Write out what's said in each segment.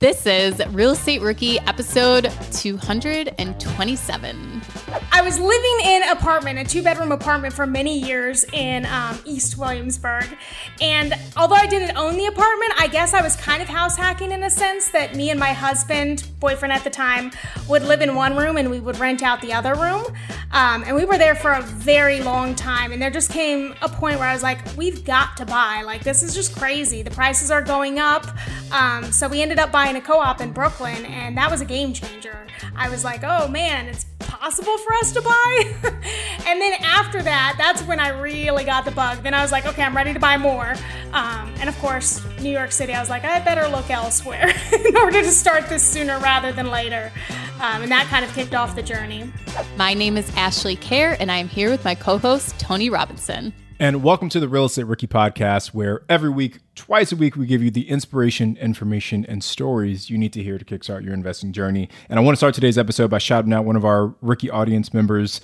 This is Real Estate Rookie episode 227. I was living in an apartment, a two-bedroom apartment for many years in East Williamsburg. And although I didn't own the apartment, I guess I was kind of house hacking in a sense that me and my husband, boyfriend at the time, would live in one room and we would rent out the other room. And we were there for a very long time. And there just came a point where I was like, we've got to buy. Like, this is just crazy. The prices are going up. So we ended up buying a co-op in Brooklyn, and that was a game changer. I was like, oh man, it's possible for us to buy? And then after that, that's when I really got the bug. Then I was like, okay, I'm ready to buy more. And of course, New York City, I was like, I better look elsewhere in order to start this sooner rather than later. And that kind of kicked off the journey. My name is Ashley Kerr, and I'm here with my co-host, Tony Robinson. And welcome to the Real Estate Rookie Podcast, where every week, twice a week, we give you the inspiration, information, and stories you need to hear to kickstart your investing journey. And I want to start today's episode by shouting out one of our rookie audience members,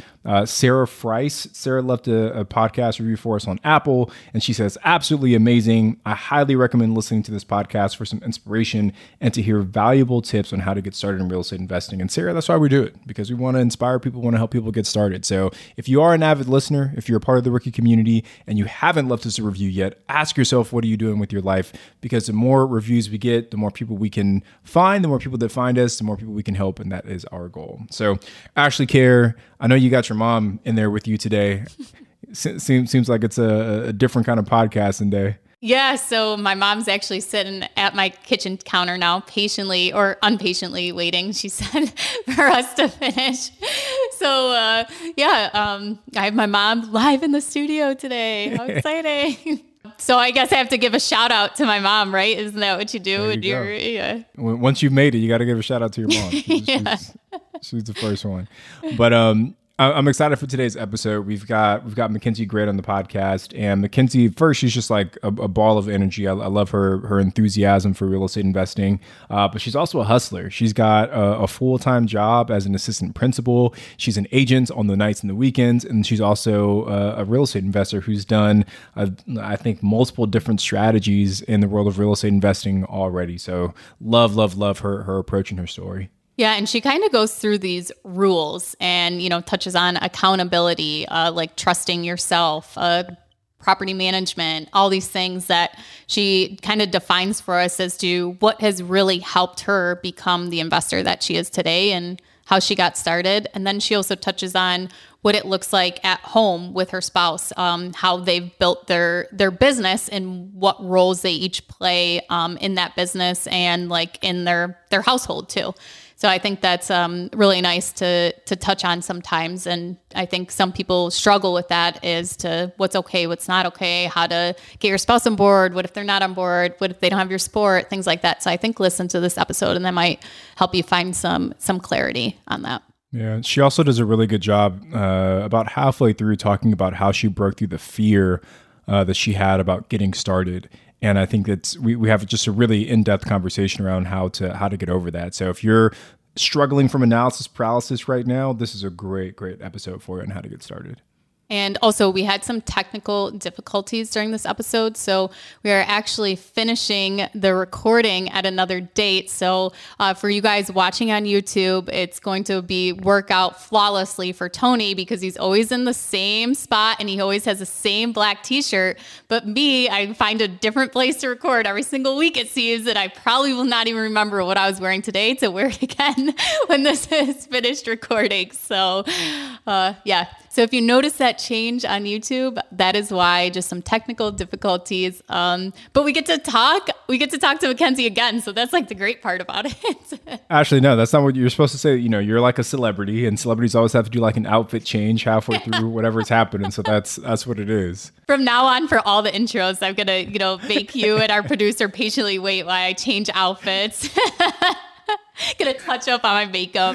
Sarah Frice. Sarah left a podcast review for us on Apple, and she says, absolutely amazing. I highly recommend listening to this podcast for some inspiration and to hear valuable tips on how to get started in real estate investing. And Sarah, that's why we do it, because we want to inspire people, want to help people get started. So if you are an avid listener, if you're a part of the rookie community, and you haven't left us a review yet, ask yourself, what are you doing with your life? Because the more reviews we get, the more people we can find, the more people that find us, the more people we can help. And that is our goal. So Ashley Kerr, I know you got your mom in there with you today. Seems like it's a different kind of podcasting day. Yeah, so my mom's actually sitting at my kitchen counter now, patiently or unpatiently waiting, she said, for us to finish. So I have my mom live in the studio today. How exciting. So I guess I have to give a shout out to my mom, right? Isn't that what you do? Once you've made it, you got to give a shout out to your mom. Yeah. She's the first one. But I'm excited for today's episode. We've got Mackenzie Grant on the podcast, and Mackenzie, first, she's just like a ball of energy. I love her enthusiasm for real estate investing, but she's also a hustler. She's got a full-time job as an assistant principal. She's an agent on the nights and the weekends, and she's also a real estate investor who's done, I think, multiple different strategies in the world of real estate investing already. So love her approach and her story. Yeah, and she kind of goes through these rules and, touches on accountability, like trusting yourself, property management, all these things that she kind of defines for us as to what has really helped her become the investor that she is today and how she got started. And then she also touches on what it looks like at home with her spouse, how they've built their business and what roles they each play in that business and like in their household too. So I think that's really nice to touch on sometimes. And I think some people struggle with that is to what's okay, what's not okay, how to get your spouse on board, what if they're not on board, what if they don't have your support, things like that. So I think listen to this episode and that might help you find some clarity on that. Yeah. She also does a really good job about halfway through talking about how she broke through the fear that she had about getting started. And I think that we have just a really in-depth conversation around how to get over that. So if you're struggling from analysis paralysis right now, this is a great episode for you on how to get started. And also, we had some technical difficulties during this episode, so we are actually finishing the recording at another date. So for you guys watching on YouTube, it's going to work out flawlessly for Tony because he's always in the same spot and he always has the same black t-shirt. But me, I find a different place to record every single week, it seems, that I probably will not even remember what I was wearing today to wear it again when this is finished recording. So So if you notice that change on YouTube, that is why, just some technical difficulties. But we get to talk to Mackenzie again. So that's like the great part about it. Actually, no, that's not what you're supposed to say. You're like a celebrity and celebrities always have to do like an outfit change halfway through whatever's happening. So that's what it is. From now on, for all the intros, I'm going to, make you and our producer patiently wait while I change outfits. Going to touch up on my makeup.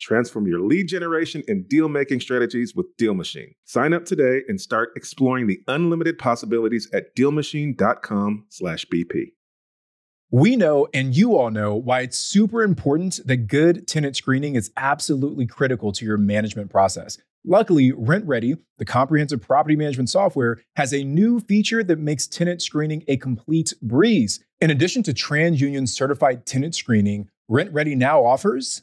Transform your lead generation and deal-making strategies with Deal Machine. Sign up today and start exploring the unlimited possibilities at DealMachine.com/BP. We know, and you all know, why it's super important that good tenant screening is absolutely critical to your management process. Luckily, RentReady, the comprehensive property management software, has a new feature that makes tenant screening a complete breeze. In addition to TransUnion's certified tenant screening, RentReady now offers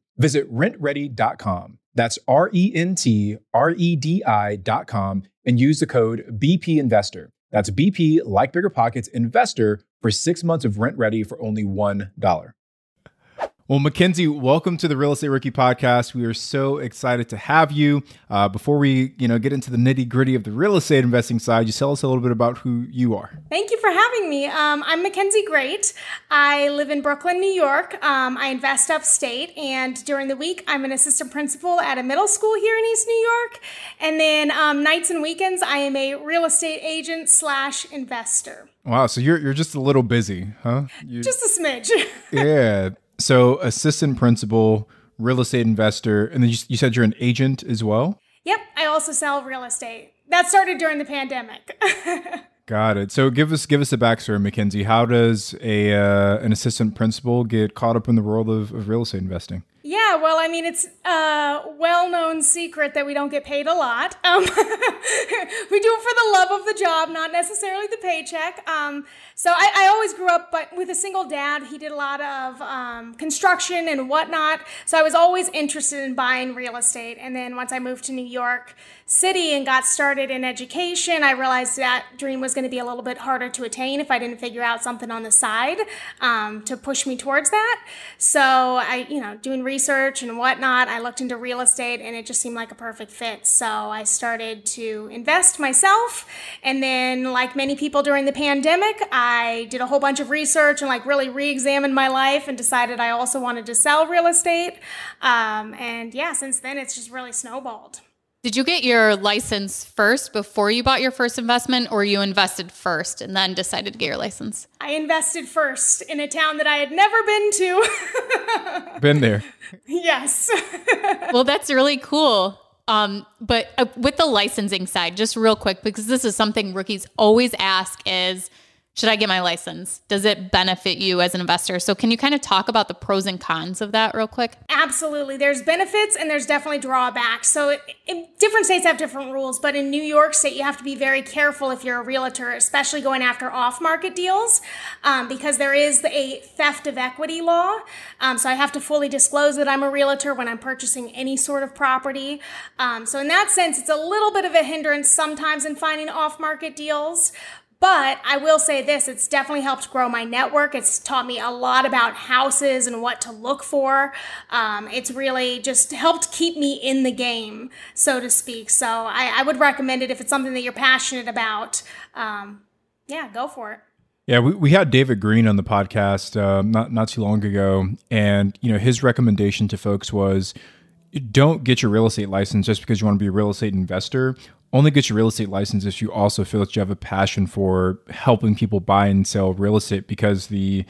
Visit RentReady.com. That's RentReady.com and use the code BP Investor. That's BP, like BiggerPockets, Investor for 6 months of RentReady for only $1. Well, Mackenzie, welcome to the Real Estate Rookie Podcast. We are so excited to have you. Before we, get into the nitty gritty of the real estate investing side, just tell us a little bit about who you are. Thank you for having me. I'm Mackenzie Grant. I live in Brooklyn, New York. I invest upstate, and during the week, I'm an assistant principal at a middle school here in East New York. And then nights and weekends, I am a real estate agent / investor. Wow, so you're just a little busy, huh? Just a smidge. Yeah. So assistant principal, real estate investor, and then you said you're an agent as well? Yep. I also sell real estate. That started during the pandemic. Got it. So give us a backstory, Mackenzie. How does an assistant principal get caught up in the world of real estate investing? Yeah, well, I mean, it's a well-known secret that we don't get paid a lot. We do it for the love of the job, not necessarily the paycheck. So I always grew up but with a single dad. He did a lot of construction and whatnot. So I was always interested in buying real estate. And then once I moved to New York City and got started in education, I realized that dream was going to be a little bit harder to attain if I didn't figure out something on the side to push me towards that. So I, doing research and whatnot, I looked into real estate and it just seemed like a perfect fit. So I started to invest myself. And then, like many people during the pandemic, I did a whole bunch of research and really re-examined my life and decided I also wanted to sell real estate. Since then it's just really snowballed. Did you get your license first before you bought your first investment, or you invested first and then decided to get your license? I invested first in a town that I had never been to. Been there. Yes. Well, that's really cool. But with the licensing side, just real quick, because this is something rookies always ask is, should I get my license? Does it benefit you as an investor? So can you kind of talk about the pros and cons of that real quick? Absolutely. There's benefits and there's definitely drawbacks. So different states have different rules, but in New York State, you have to be very careful if you're a realtor, especially going after off-market deals, because there is a theft of equity law. So I have to fully disclose that I'm a realtor when I'm purchasing any sort of property. So in that sense, it's a little bit of a hindrance sometimes in finding off-market deals. But I will say this, it's definitely helped grow my network. It's taught me a lot about houses and what to look for. It's really just helped keep me in the game, so to speak. So I would recommend it if it's something that you're passionate about. Go for it. Yeah, we had David Green on the podcast not too long ago. And his recommendation to folks was, don't get your real estate license just because you want to be a real estate investor. Only get your real estate license if you also feel that you have a passion for helping people buy and sell real estate, because the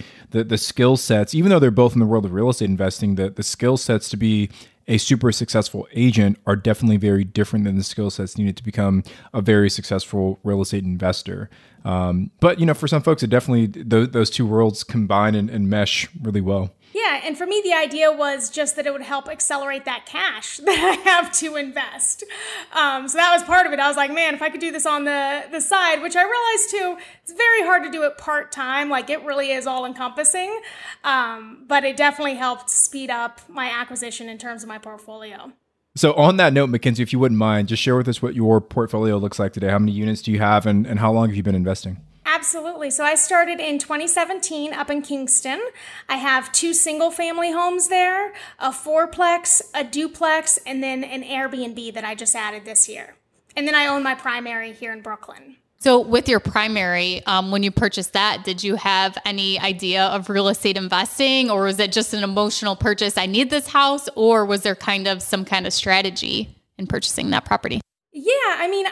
skill sets, even though they're both in the world of real estate investing, the skill sets to be a super successful agent are definitely very different than the skill sets needed to become a very successful real estate investor. But for some folks, it definitely, those two worlds combine and mesh really well. Yeah. And for me, the idea was just that it would help accelerate that cash that I have to invest. So that was part of it. I was like, man, if I could do this on the side, which I realized too, it's very hard to do it part-time. Like, it really is all encompassing. But it definitely helped speed up my acquisition in terms of my portfolio. So on that note, Mackenzie, if you wouldn't mind, just share with us what your portfolio looks like today. How many units do you have and how long have you been investing? Absolutely. So I started in 2017 up in Kingston. I have 2 single family homes there, a 4-plex, a duplex, and then an Airbnb that I just added this year. And then I own my primary here in Brooklyn. So with your primary, when you purchased that, did you have any idea of real estate investing, or was it just an emotional purchase? I need this house, or was there some kind of strategy in purchasing that property? Yeah,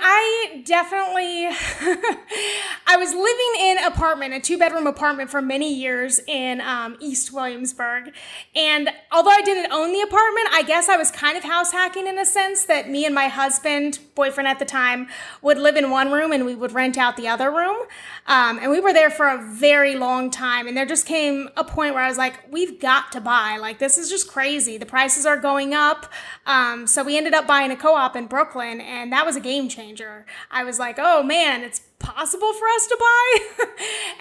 I definitely, I was living in a 2-bedroom apartment for many years in East Williamsburg. And although I didn't own the apartment, I guess I was kind of house hacking in a sense that me and my husband, boyfriend at the time, would live in one room and we would rent out the other room. And we were there for a very long time. And there just came a point where I was like, we've got to buy. Like, this is just crazy. The prices are going up. So we ended up buying a co-op in Brooklyn, and that was a game changer. I was like, oh man, it's possible for us to buy.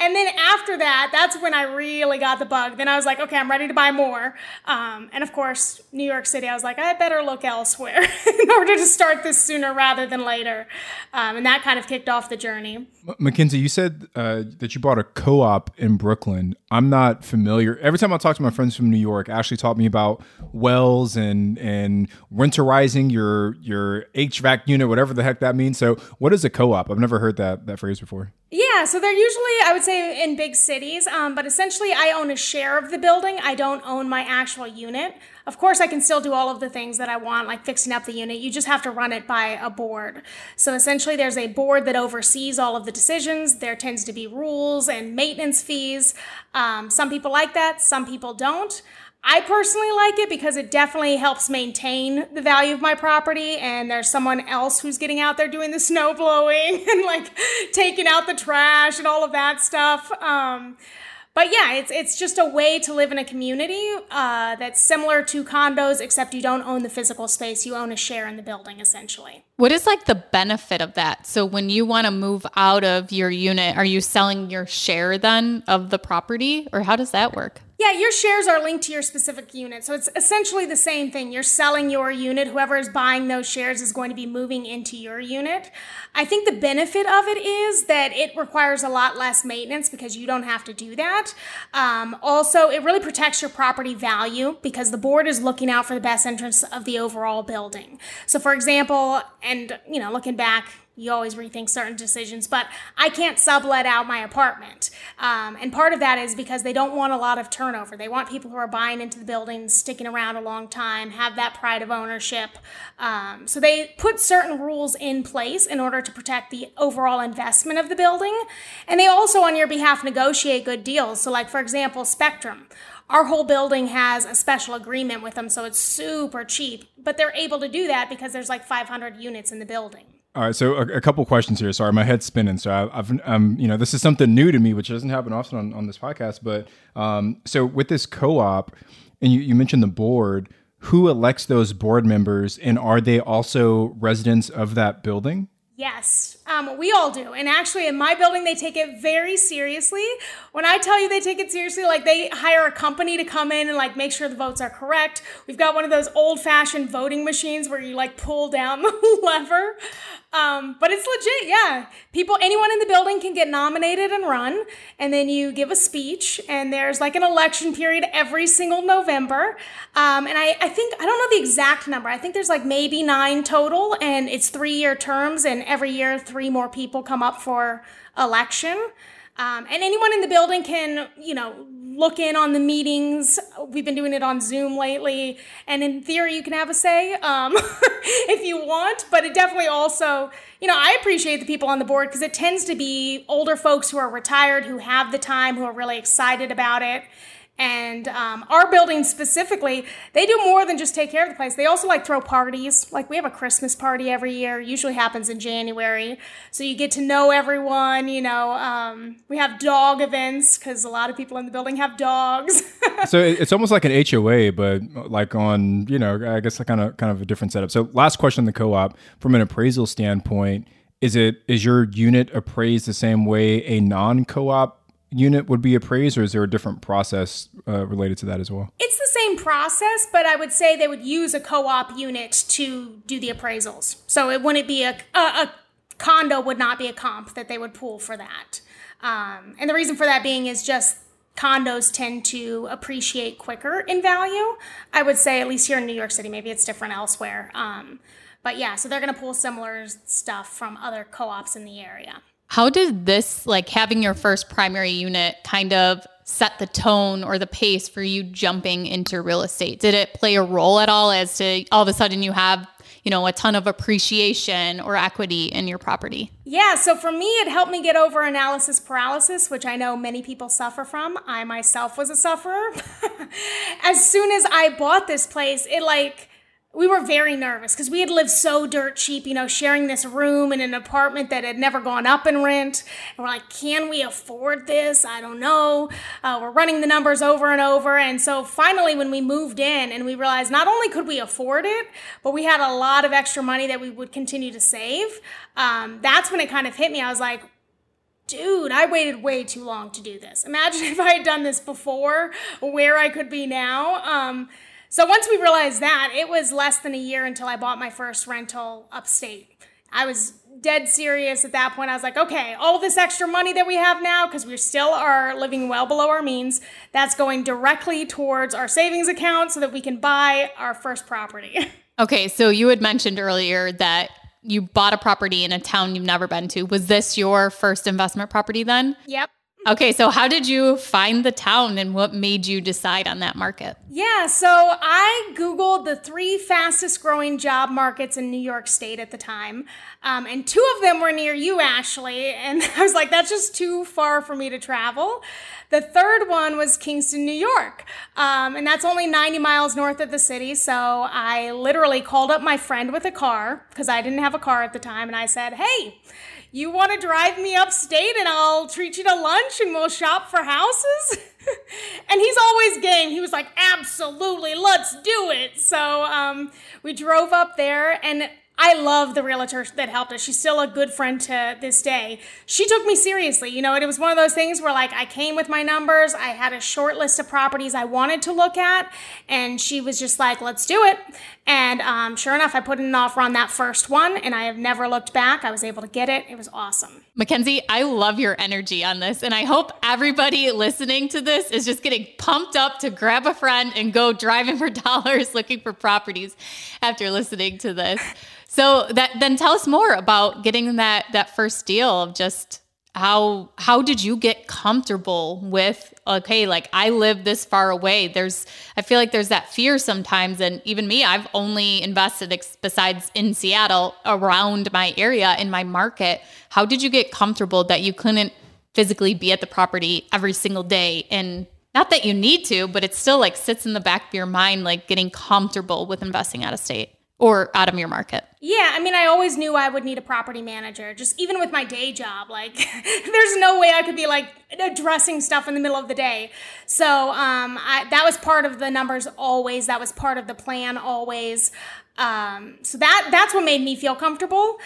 And then after that, that's when I really got the bug. Then I was like, okay, I'm ready to buy more. And of course, New York City, I was like, I better look elsewhere in order to start this sooner rather than later. And that kind of kicked off the journey. Mackenzie, you said that you bought a co-op in Brooklyn. I'm not familiar. Every time I talk to my friends from New York, Ashley taught me about wells and winterizing your HVAC unit, whatever the heck that means. So what is a co-op? I've never heard that phrase before. Yeah, so they're usually, I would say, in big cities, but essentially I own a share of the building. I don't own my actual unit. Of course, I can still do all of the things that I want, like fixing up the unit. You just have to run it by a board. So essentially there's a board that oversees all of the decisions. There tends to be rules and maintenance fees. Some people like that, some people don't. I personally like it because it definitely helps maintain the value of my property, and there's someone else who's getting out there doing the snow blowing and like taking out the trash and all of that stuff. But yeah, it's just a way to live in a community that's similar to condos, except you don't own the physical space. You own a share in the building, essentially. What is like the benefit of that? So when you want to move out of your unit, are you selling your share then of the property, or how does that work? Yeah, your shares are linked to your specific unit. So it's essentially the same thing. You're selling your unit. Whoever is buying those shares is going to be moving into your unit. I think the benefit of it is that it requires a lot less maintenance because you don't have to do that. Also, it really protects your property value because the board is looking out for the best interest of the overall building. So for example, and looking back, you always rethink certain decisions, but I can't sublet out my apartment. And part of that is because they don't want a lot of turnover. They want people who are buying into the building, sticking around a long time, have that pride of ownership. So they put certain rules in place in order to protect the overall investment of the building. And they also, on your behalf, negotiate good deals. So like, for example, Spectrum. Our whole building has a special agreement with them, so it's super cheap. But they're able to do that because there's like 500 units in the building. All right, so a couple questions here. Sorry, my head's spinning. So I've this is something new to me, which doesn't happen often on this podcast. But so with this co-op, and you mentioned the board, who elects those board members, and are they also residents of that building? Yes, we all do. And actually in my building, they take it very seriously. When I tell you they take it seriously, like they hire a company to come in and like make sure the votes are correct. We've got one of those old fashioned voting machines where you like pull down the lever. But it's legit, yeah. Anyone in the building can get nominated and run, and then you give a speech, and there's like an election period every single November. And I think, I don't know the exact number, I think there's like maybe 9 total, and it's 3-year terms, and every year 3 more people come up for election. And anyone in the building can, look in on the meetings. We've been doing it on Zoom lately. And in theory, you can have a say if you want. But it definitely also, I appreciate the people on the board because it tends to be older folks who are retired, who have the time, who are really excited about it. And our building specifically, they do more than just take care of the place. They also like throw parties. Like we have a Christmas party every year. Usually happens in January. So you get to know everyone, we have dog events because a lot of people in the building have dogs. So it's almost like an HOA, but like on, I guess kind of a different setup. So last question on the co-op, from an appraisal standpoint, is your unit appraised the same way a non-co-op unit would be appraised, or is there a different process related to that as well? It's the same process, but I would say they would use a co-op unit to do the appraisals. So it wouldn't be a condo would not be a comp that they would pull for that. And the reason for that being is just condos tend to appreciate quicker in value. I would say at least here in New York City, maybe it's different elsewhere. But yeah, so they're going to pull similar stuff from other co-ops in the area. How did this, like having your first primary unit, kind of set the tone or the pace for you jumping into real estate? Did it play a role at all as to all of a sudden you have, a ton of appreciation or equity in your property? Yeah. So for me, it helped me get over analysis paralysis, which I know many people suffer from. I myself was a sufferer. As soon as I bought this place, we were very nervous because we had lived so dirt cheap, sharing this room in an apartment that had never gone up in rent. And we're like, can we afford this? I don't know. We're running the numbers over and over. And so finally, when we moved in and we realized not only could we afford it, but we had a lot of extra money that we would continue to save. That's when it kind of hit me. I was like, dude, I waited way too long to do this. Imagine if I had done this before, where I could be now. So once we realized that, it was less than a year until I bought my first rental upstate. I was dead serious at that point. I was like, okay, all this extra money that we have now, because we still are living well below our means, that's going directly towards our savings account so that we can buy our first property. Okay, so you had mentioned earlier that you bought a property in a town you've never been to. Was this your first investment property then? Yep. Okay, so how did you find the town and what made you decide on that market? Yeah, so I Googled the 3 fastest growing job markets in New York State at the time. And 2 of them were near you, Ashley. And I was like, that's just too far for me to travel. The 3rd one was Kingston, New York. And that's only 90 miles north of the city. So I literally called up my friend with a car because I didn't have a car at the time. And I said, hey, you want to drive me upstate and I'll treat you to lunch and we'll shop for houses? And he's always game. He was like, absolutely, let's do it. So we drove up there, and I love the realtor that helped us. She's still a good friend to this day. She took me seriously, and it was one of those things where I came with my numbers. I had a short list of properties I wanted to look at, and she was just like, let's do it. And sure enough, I put in an offer on that first one, and I have never looked back. I was able to get it. It was awesome. Mackenzie, I love your energy on this, and I hope everybody listening to this is just getting pumped up to grab a friend and go driving for dollars looking for properties after listening to this. So then tell us more about getting that first deal of just how did you get comfortable with, okay, I live this far away. I feel like there's that fear sometimes. And even me, I've only invested besides in Seattle around my area in my market. How did you get comfortable that you couldn't physically be at the property every single day? And not that you need to, but it still sits in the back of your mind, getting comfortable with investing out of state. or out of your market? Yeah, I mean, I always knew I would need a property manager, just even with my day job. Like, there's no way I could be like addressing stuff in the middle of the day. So that was part of the numbers always. That was part of the plan always. So that's what made me feel comfortable.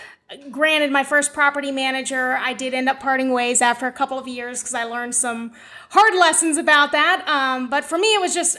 Granted, my first property manager, I did end up parting ways after a couple of years because I learned some hard lessons about that. But for me, it was just,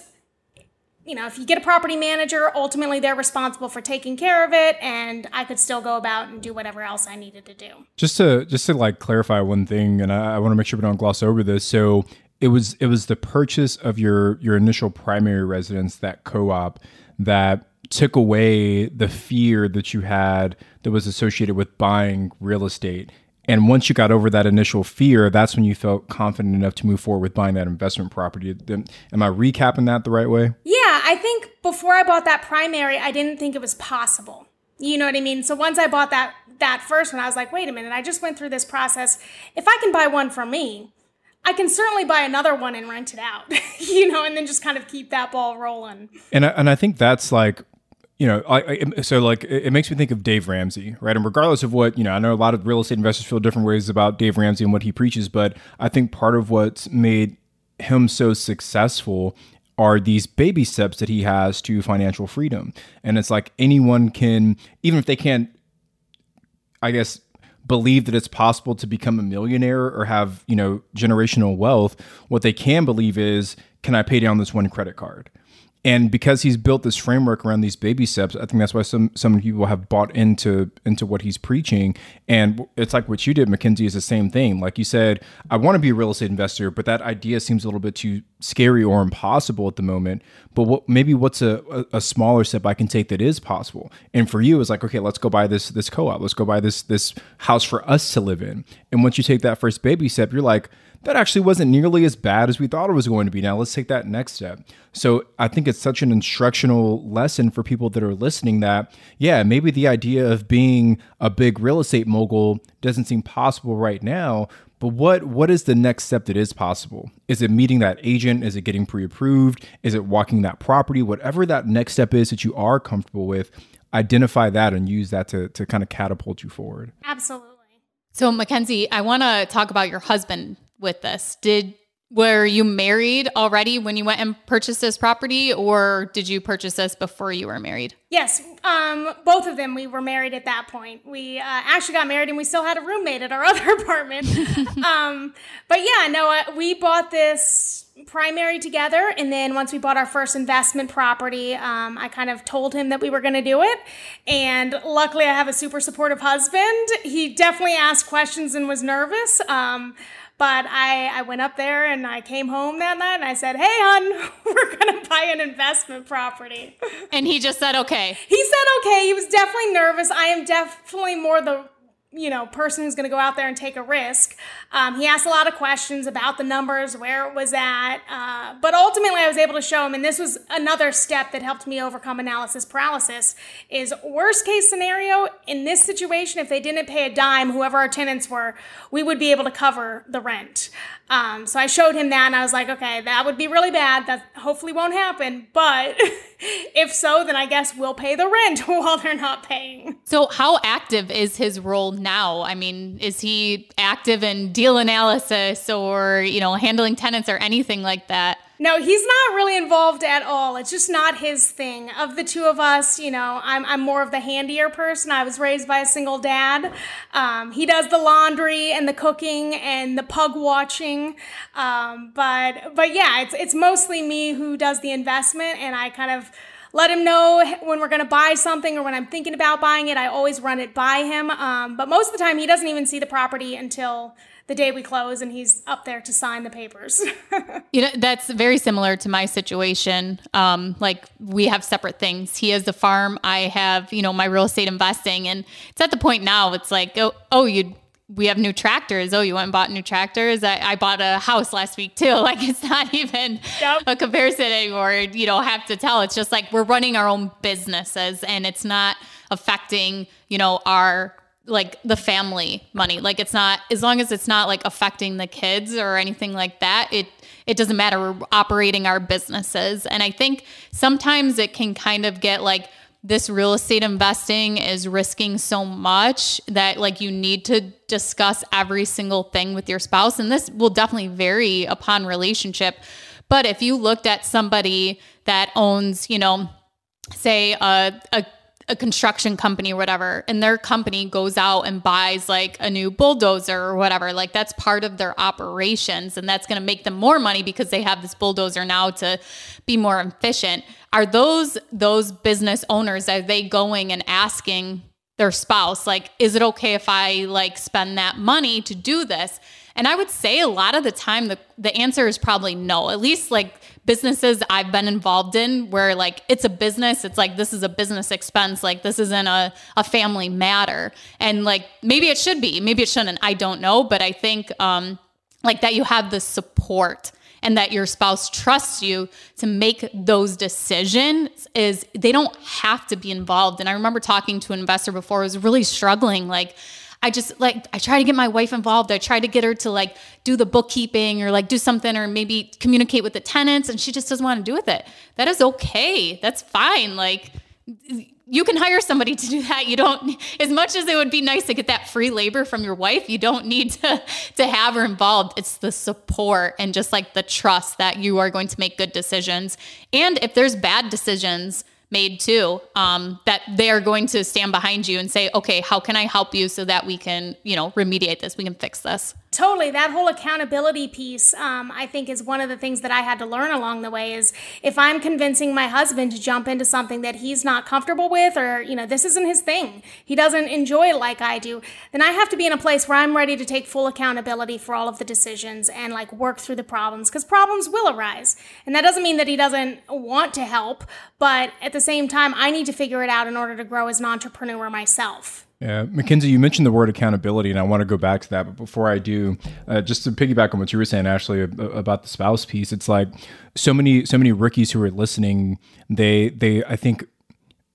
you know, if you get a property manager, ultimately they're responsible for taking care of it, and I could still go about and do whatever else I needed to do. Just to like clarify one thing, and I want to make sure we don't gloss over this. So it was the purchase of your initial primary residence, that co-op, that took away the fear that you had that was associated with buying real estate. And once you got over that initial fear, that's when you felt confident enough to move forward with buying that investment property. Am I recapping that the right way? Yeah, I think before I bought that primary, I didn't think it was possible. You know what I mean? So once I bought that first one, I was like, wait a minute, I just went through this process. If I can buy one for me, I can certainly buy another one and rent it out, you know, and then just kind of keep that ball rolling. And I think that's like, you know, it makes me think of Dave Ramsey, right? And regardless of what, you know, I know a lot of real estate investors feel different ways about Dave Ramsey and what he preaches, but I think part of what's made him so successful are these baby steps that he has to financial freedom. And it's like anyone can, even if they can't, I guess, believe that it's possible to become a millionaire or have, you know, generational wealth, what they can believe is, can I pay down this one credit card? And because he's built this framework around these baby steps, I think that's why some people have bought into what he's preaching. And it's like what you did, Mackenzie, is the same thing. Like you said, I want to be a real estate investor, but that idea seems a little bit too scary or impossible at the moment. But what's a smaller step I can take that is possible? And for you, it's like, okay, let's go buy this co-op. Let's go buy this house for us to live in. And once you take that first baby step, you're like, that actually wasn't nearly as bad as we thought it was going to be. Now let's take that next step. So I think it's such an instructional lesson for people that are listening that, yeah, maybe the idea of being a big real estate mogul doesn't seem possible right now, but what is the next step that is possible? Is it meeting that agent? Is it getting pre-approved? Is it walking that property? Whatever that next step is that you are comfortable with, identify that and use that to kind of catapult you forward. Absolutely. So Mackenzie, I want to talk about your husband with this. Were you married already when you went and purchased this property, or did you purchase this before you were married? Yes. Both of them, we were married at that point. We actually got married and we still had a roommate at our other apartment. But yeah, no, we bought this primary together. And then once we bought our first investment property, I kind of told him that we were going to do it. And luckily I have a super supportive husband. He definitely asked questions and was nervous. But I went up there and I came home that night and I said, hey, hon, we're going to buy an investment property. And he just said, okay. He said, okay. He was definitely nervous. I am definitely more the, you know, person who's going to go out there and take a risk. He asked a lot of questions about the numbers, where it was at. But ultimately I was able to show him, and this was another step that helped me overcome analysis paralysis, is worst case scenario in this situation, if they didn't pay a dime, whoever our tenants were, we would be able to cover the rent. So I showed him that and I was like, okay, that would be really bad. That hopefully won't happen. But if so, then I guess we'll pay the rent while they're not paying. So how active is his role now? I mean, is he active in deal analysis or, you know, handling tenants or anything like that? No, he's not really involved at all. It's just not his thing. Of the two of us, you know, I'm more of the handier person. I was raised by a single dad. He does the laundry and the cooking and the pug watching. But yeah, it's mostly me who does the investment, and I kind of let him know when we're going to buy something or when I'm thinking about buying it. I always run it by him. But most of the time he doesn't even see the property until the day we close and he's up there to sign the papers. You know, that's very similar to my situation. Like we have separate things. He has the farm. I have, you know, my real estate investing, and it's at the point now it's like, we have new tractors. Oh, you went and bought new tractors. I bought a house last week too. Like it's not even a comparison anymore. You don't have to tell. It's just like we're running our own businesses and it's not affecting, you know, our, like the family money. Like it's not, as long as it's not like affecting the kids or anything like that, it doesn't matter. We're operating our businesses. And I think sometimes it can kind of get like this real estate investing is risking so much that like you need to discuss every single thing with your spouse. And this will definitely vary upon relationship. But if you looked at somebody that owns, you know, say a construction company or whatever, and their company goes out and buys like a new bulldozer or whatever, like that's part of their operations. And that's going to make them more money because they have this bulldozer now to be more efficient. Are those business owners, are they going and asking their spouse, like, is it okay if I like spend that money to do this? And I would say a lot of the time, the answer is probably no, at least like businesses I've been involved in where like, it's a business. It's like, this is a business expense. Like this isn't a family matter. And like, maybe it should be, maybe it shouldn't, I don't know. But I think, like that you have the support and that your spouse trusts you to make those decisions is they don't have to be involved. And I remember talking to an investor before who was really struggling. Like, I try to get my wife involved. I try to get her to like do the bookkeeping or like do something or maybe communicate with the tenants, and she just doesn't want to do with it. That is okay. That's fine. Like you can hire somebody to do that. You don't, as much as it would be nice to get that free labor from your wife, you don't need to have her involved. It's the support and just like the trust that you are going to make good decisions. And if there's bad decisions made too, that they are going to stand behind you and say, okay, how can I help you so that we can, you know, remediate this, we can fix this. Totally. That whole accountability piece, I think is one of the things that I had to learn along the way is if I'm convincing my husband to jump into something that he's not comfortable with, or, you know, this isn't his thing, he doesn't enjoy it like I do, then I have to be in a place where I'm ready to take full accountability for all of the decisions and like work through the problems, because problems will arise. And that doesn't mean that he doesn't want to help, but at the same time, I need to figure it out in order to grow as an entrepreneur myself. Yeah. Mackenzie, you mentioned the word accountability, and I want to go back to that. But before I do, just to piggyback on what you were saying, Ashley, about the spouse piece, it's like so many rookies who are listening, they I think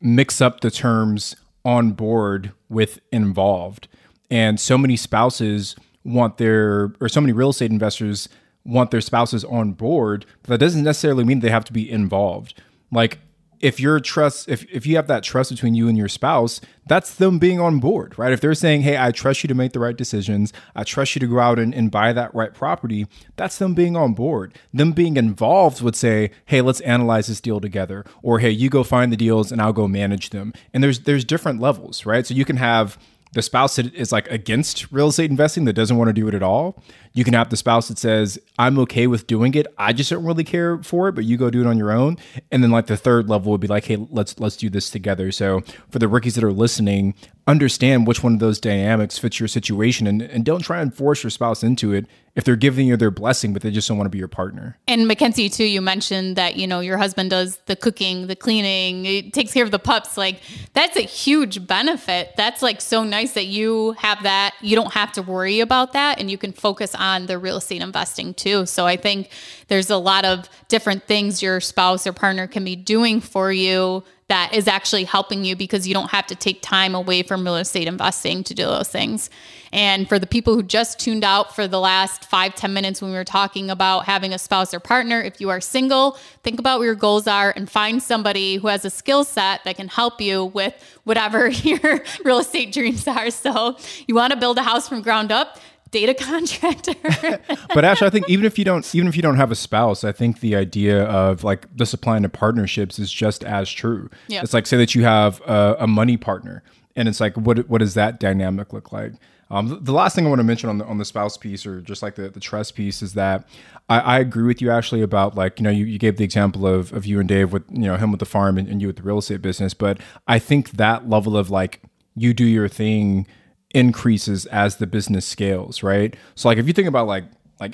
mix up the terms on board with involved. And so many spouses so many real estate investors want their spouses on board, but that doesn't necessarily mean they have to be involved. Like, if you have that trust between you and your spouse, that's them being on board, right? If they're saying, hey, I trust you to make the right decisions, I trust you to go out and buy that right property, that's them being on board. Them being involved would say, hey, let's analyze this deal together, or hey, you go find the deals and I'll go manage them. And there's different levels, right? So you can have the spouse that is like against real estate investing, that doesn't want to do it at all. You can have the spouse that says, I'm okay with doing it, I just don't really care for it, but you go do it on your own. And then like the third level would be like, hey, let's do this together. So for the rookies that are listening, understand which one of those dynamics fits your situation, and don't try and force your spouse into it if they're giving you their blessing, but they just don't want to be your partner. And Mackenzie, too, you mentioned that, you know, your husband does the cooking, the cleaning, it takes care of the pups. Like, that's a huge benefit. That's like so nice that you have that. You don't have to worry about that, and you can focus on the real estate investing too. So I think there's a lot of different things your spouse or partner can be doing for you that is actually helping you, because you don't have to take time away from real estate investing to do those things. And for the people who just tuned out for the last 5-10 minutes when we were talking about having a spouse or partner, if you are single, think about what your goals are and find somebody who has a skill set that can help you with whatever your real estate dreams are. So you want to build a house from ground up, data contractor. But Ash, I think even if you don't have a spouse, I think the idea of like the supply into partnerships is just as true. Yep. It's like, say that you have a money partner, and it's like, what does that dynamic look like? The last thing I want to mention on the spouse piece, or just like the trust piece, is that I agree with you, Ashley, about like, you know, you gave the example of you and Dave with, you know, him with the farm and you with the real estate business. But I think that level of like, you do your thing increases as the business scales, right? So like, if you think about like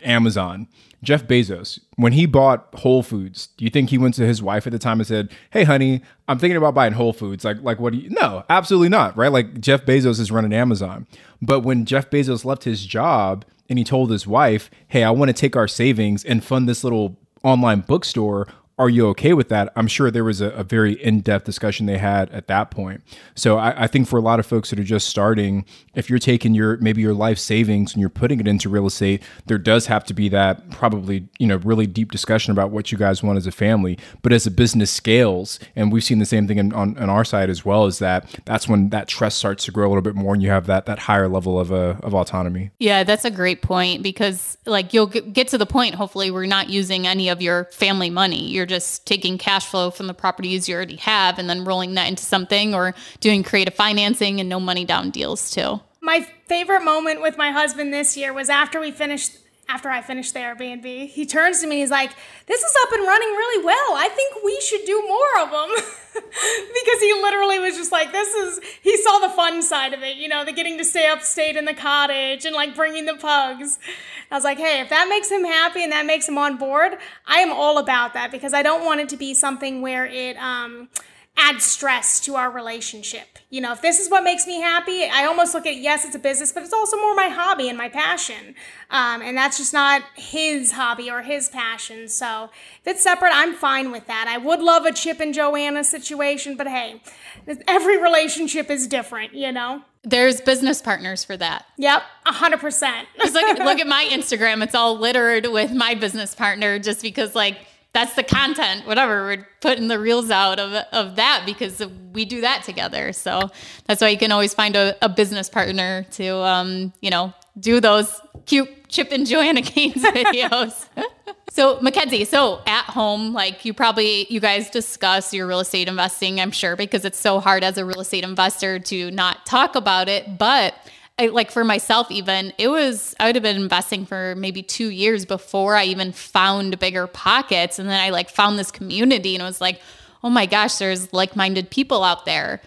Amazon, Jeff Bezos, when he bought Whole Foods, do you think he went to his wife at the time and said, hey, honey, I'm thinking about buying Whole Foods? Like what do you? No, absolutely not, right? Like, Jeff Bezos is running Amazon. But when Jeff Bezos left his job and he told his wife, hey, I want to take our savings and fund this little online bookstore, are you okay with that? I'm sure there was a very in-depth discussion they had at that point. So I think for a lot of folks that are just starting, if you're taking your maybe your life savings and you're putting it into real estate, there does have to be that probably, you know, really deep discussion about what you guys want as a family. But as a business scales, and we've seen the same thing on our side as well, is that that's when that trust starts to grow a little bit more and you have that higher level of autonomy. Yeah, that's a great point, because like you'll get to the point, hopefully we're not using any of your family money. You're just taking cash flow from the properties you already have and then rolling that into something, or doing creative financing and no money down deals too. My favorite moment with my husband this year was after I finished the Airbnb. He turns to me, he's like, "This is up and running really well. I think we should do more of them." Because he literally was just like, he saw the fun side of it, you know, the getting to stay upstate in the cottage and like bringing the pugs. I was like, hey, if that makes him happy and that makes him on board, I am all about that, because I don't want it to be something where it adds stress to our relationship. You know, if this is what makes me happy, I almost look at, yes, it's a business, but it's also more my hobby and my passion. And that's just not his hobby or his passion. So if it's separate, I'm fine with that. I would love a Chip and Joanna situation, but hey, every relationship is different, you know? There's business partners for that. Yep, 100%. Just look at my Instagram. It's all littered with my business partner, just because like, that's the content, whatever, we're putting the reels out of that, because we do that together. So that's why you can always find a business partner to, you know, do those cute Chip and Joanna Gaines videos. So Mackenzie, so at home, like you guys discuss your real estate investing, I'm sure, because it's so hard as a real estate investor to not talk about it. But like for myself, even I would have been investing for maybe 2 years before I even found BiggerPockets. And then I like found this community and I was like, oh my gosh, there's like-minded people out there.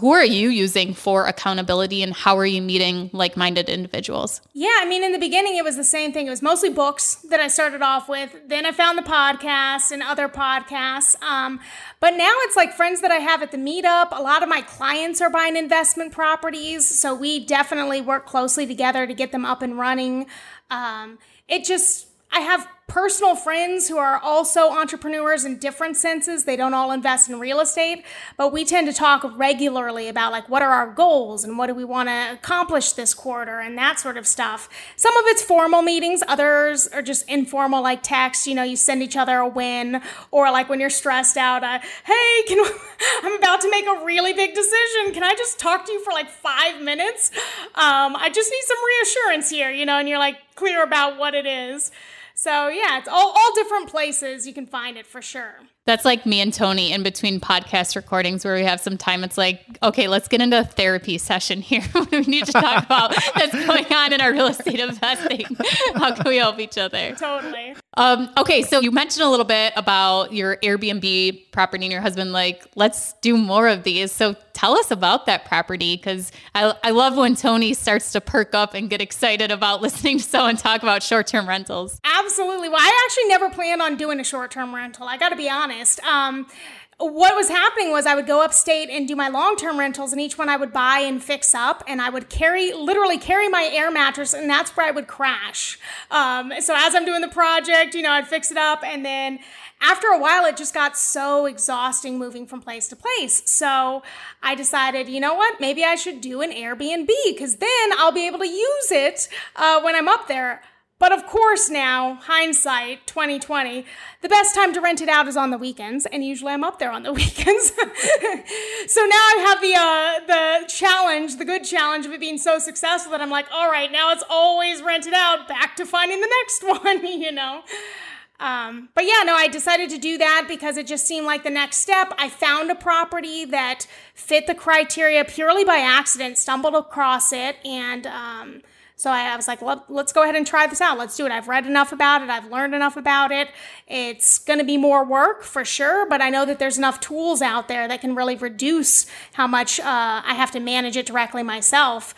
Who are you using for accountability, and how are you meeting like-minded individuals? Yeah, I mean, in the beginning, it was the same thing. It was mostly books that I started off with. Then I found the podcast and other podcasts. But now it's like friends that I have at the meetup. A lot of my clients are buying investment properties, so we definitely work closely together to get them up and running. I have personal friends who are also entrepreneurs in different senses. They don't all invest in real estate, but we tend to talk regularly about like, what are our goals and what do we want to accomplish this quarter and that sort of stuff. Some of it's formal meetings. Others are just informal, like text, you know, you send each other a win, or like when you're stressed out, hey, I'm about to make a really big decision. Can I just talk to you for like 5 minutes? I just need some reassurance here, you know, and you're like clear about what it is. So yeah, it's all different places you can find it for sure. That's like me and Tony in between podcast recordings where we have some time. It's like, okay, let's get into a therapy session here. We need to talk about what's going on in our real estate investing. How can we help each other? Totally. Okay. So you mentioned a little bit about your Airbnb property and your husband, like, let's do more of these. So tell us about that property. Cause I love when Tony starts to perk up and get excited about listening to someone talk about short-term rentals. Absolutely. Well, I actually never planned on doing a short-term rental. I got to be honest. What was happening was I would go upstate and do my long-term rentals, and each one I would buy and fix up, and I would carry my air mattress, and that's where I would crash. So as I'm doing the project, you know, I'd fix it up, and then after a while, it just got so exhausting moving from place to place. So I decided, you know what, maybe I should do an Airbnb, because then I'll be able to use it when I'm up there. But of course now, hindsight, 2020, the best time to rent it out is on the weekends, and usually I'm up there on the weekends. So now I have the good challenge of it being so successful that I'm like, all right, now it's always rented out, back to finding the next one, you know? But yeah, no, I decided to do that because it just seemed like the next step. I found a property that fit the criteria purely by accident, stumbled across it, and so I was like, let's go ahead and try this out. Let's do it. I've read enough about it. I've learned enough about it. It's going to be more work for sure, but I know that there's enough tools out there that can really reduce how much I have to manage it directly myself.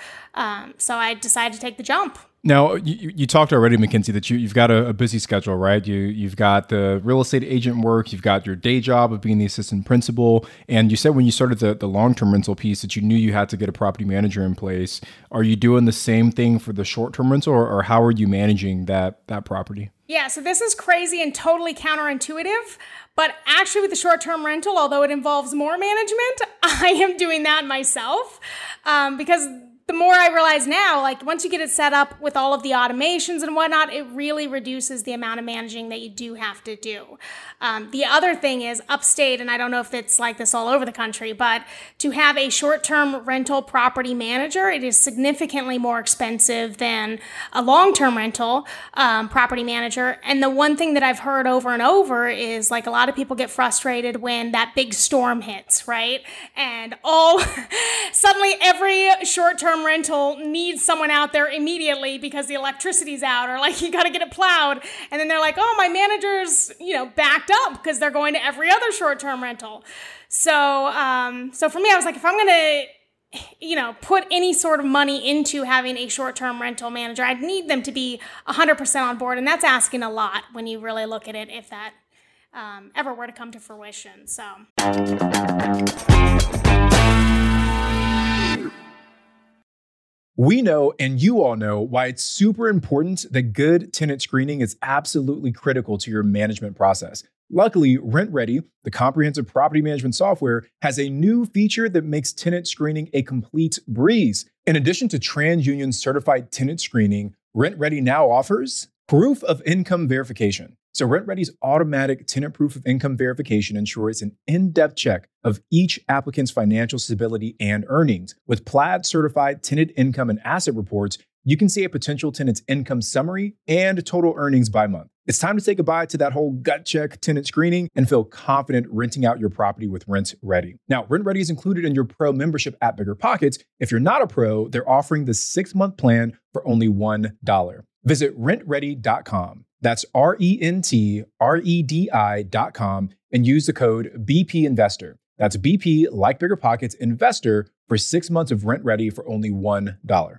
So I decided to take the jump. Now, you talked already, Mackenzie, that you've got a busy schedule, right? You've got the real estate agent work, you've got your day job of being the assistant principal, and you said when you started the long-term rental piece that you knew you had to get a property manager in place. Are you doing the same thing for the short-term rental, or how are you managing that property? Yeah, so this is crazy and totally counterintuitive, but actually with the short-term rental, although it involves more management, I am doing that myself because the more I realize now, like once you get it set up with all of the automations and whatnot, it really reduces the amount of managing that you do have to do. The other thing is upstate, and I don't know if it's like this all over the country, but to have a short-term rental property manager, it is significantly more expensive than a long-term rental property manager. And the one thing that I've heard over and over is like a lot of people get frustrated when that big storm hits, right? And suddenly every short-term rental needs someone out there immediately because the electricity's out, or like you got to get it plowed, and then they're like, oh, my manager's backed up because they're going to every other short-term rental. So for me, I was like, if I'm gonna put any sort of money into having a short-term rental manager, I'd need them to be 100% on board, and that's asking a lot when you really look at it, if that ever were to come to fruition. So we know, and you all know, why it's super important that good tenant screening is absolutely critical to your management process. Luckily, RentReady, the comprehensive property management software, has a new feature that makes tenant screening a complete breeze. In addition to TransUnion certified tenant screening, RentReady now offers proof of income verification. So RentReady's automatic tenant proof of income verification ensures an in-depth check of each applicant's financial stability and earnings. With Plaid certified tenant income and asset reports, you can see a potential tenant's income summary and total earnings by month. It's time to say goodbye to that whole gut check tenant screening and feel confident renting out your property with RentReady. Now, RentReady is included in your pro membership at BiggerPockets. If you're not a pro, they're offering the 6-month plan for only $1. Visit rentready.com. That's RentReady.com and use the code BP Investor. That's BP, like BiggerPockets, Investor for 6 months of Rent Ready for only $1.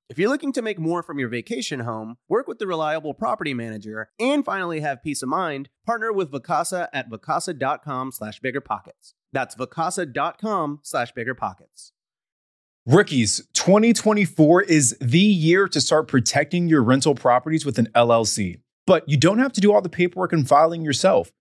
If you're looking to make more from your vacation home, work with the reliable property manager, and finally have peace of mind, partner with Vacasa at vacasa.com/biggerpockets. That's vacasa.com/biggerpockets. Rookies, 2024 is the year to start protecting your rental properties with an LLC. But you don't have to do all the paperwork and filing yourself.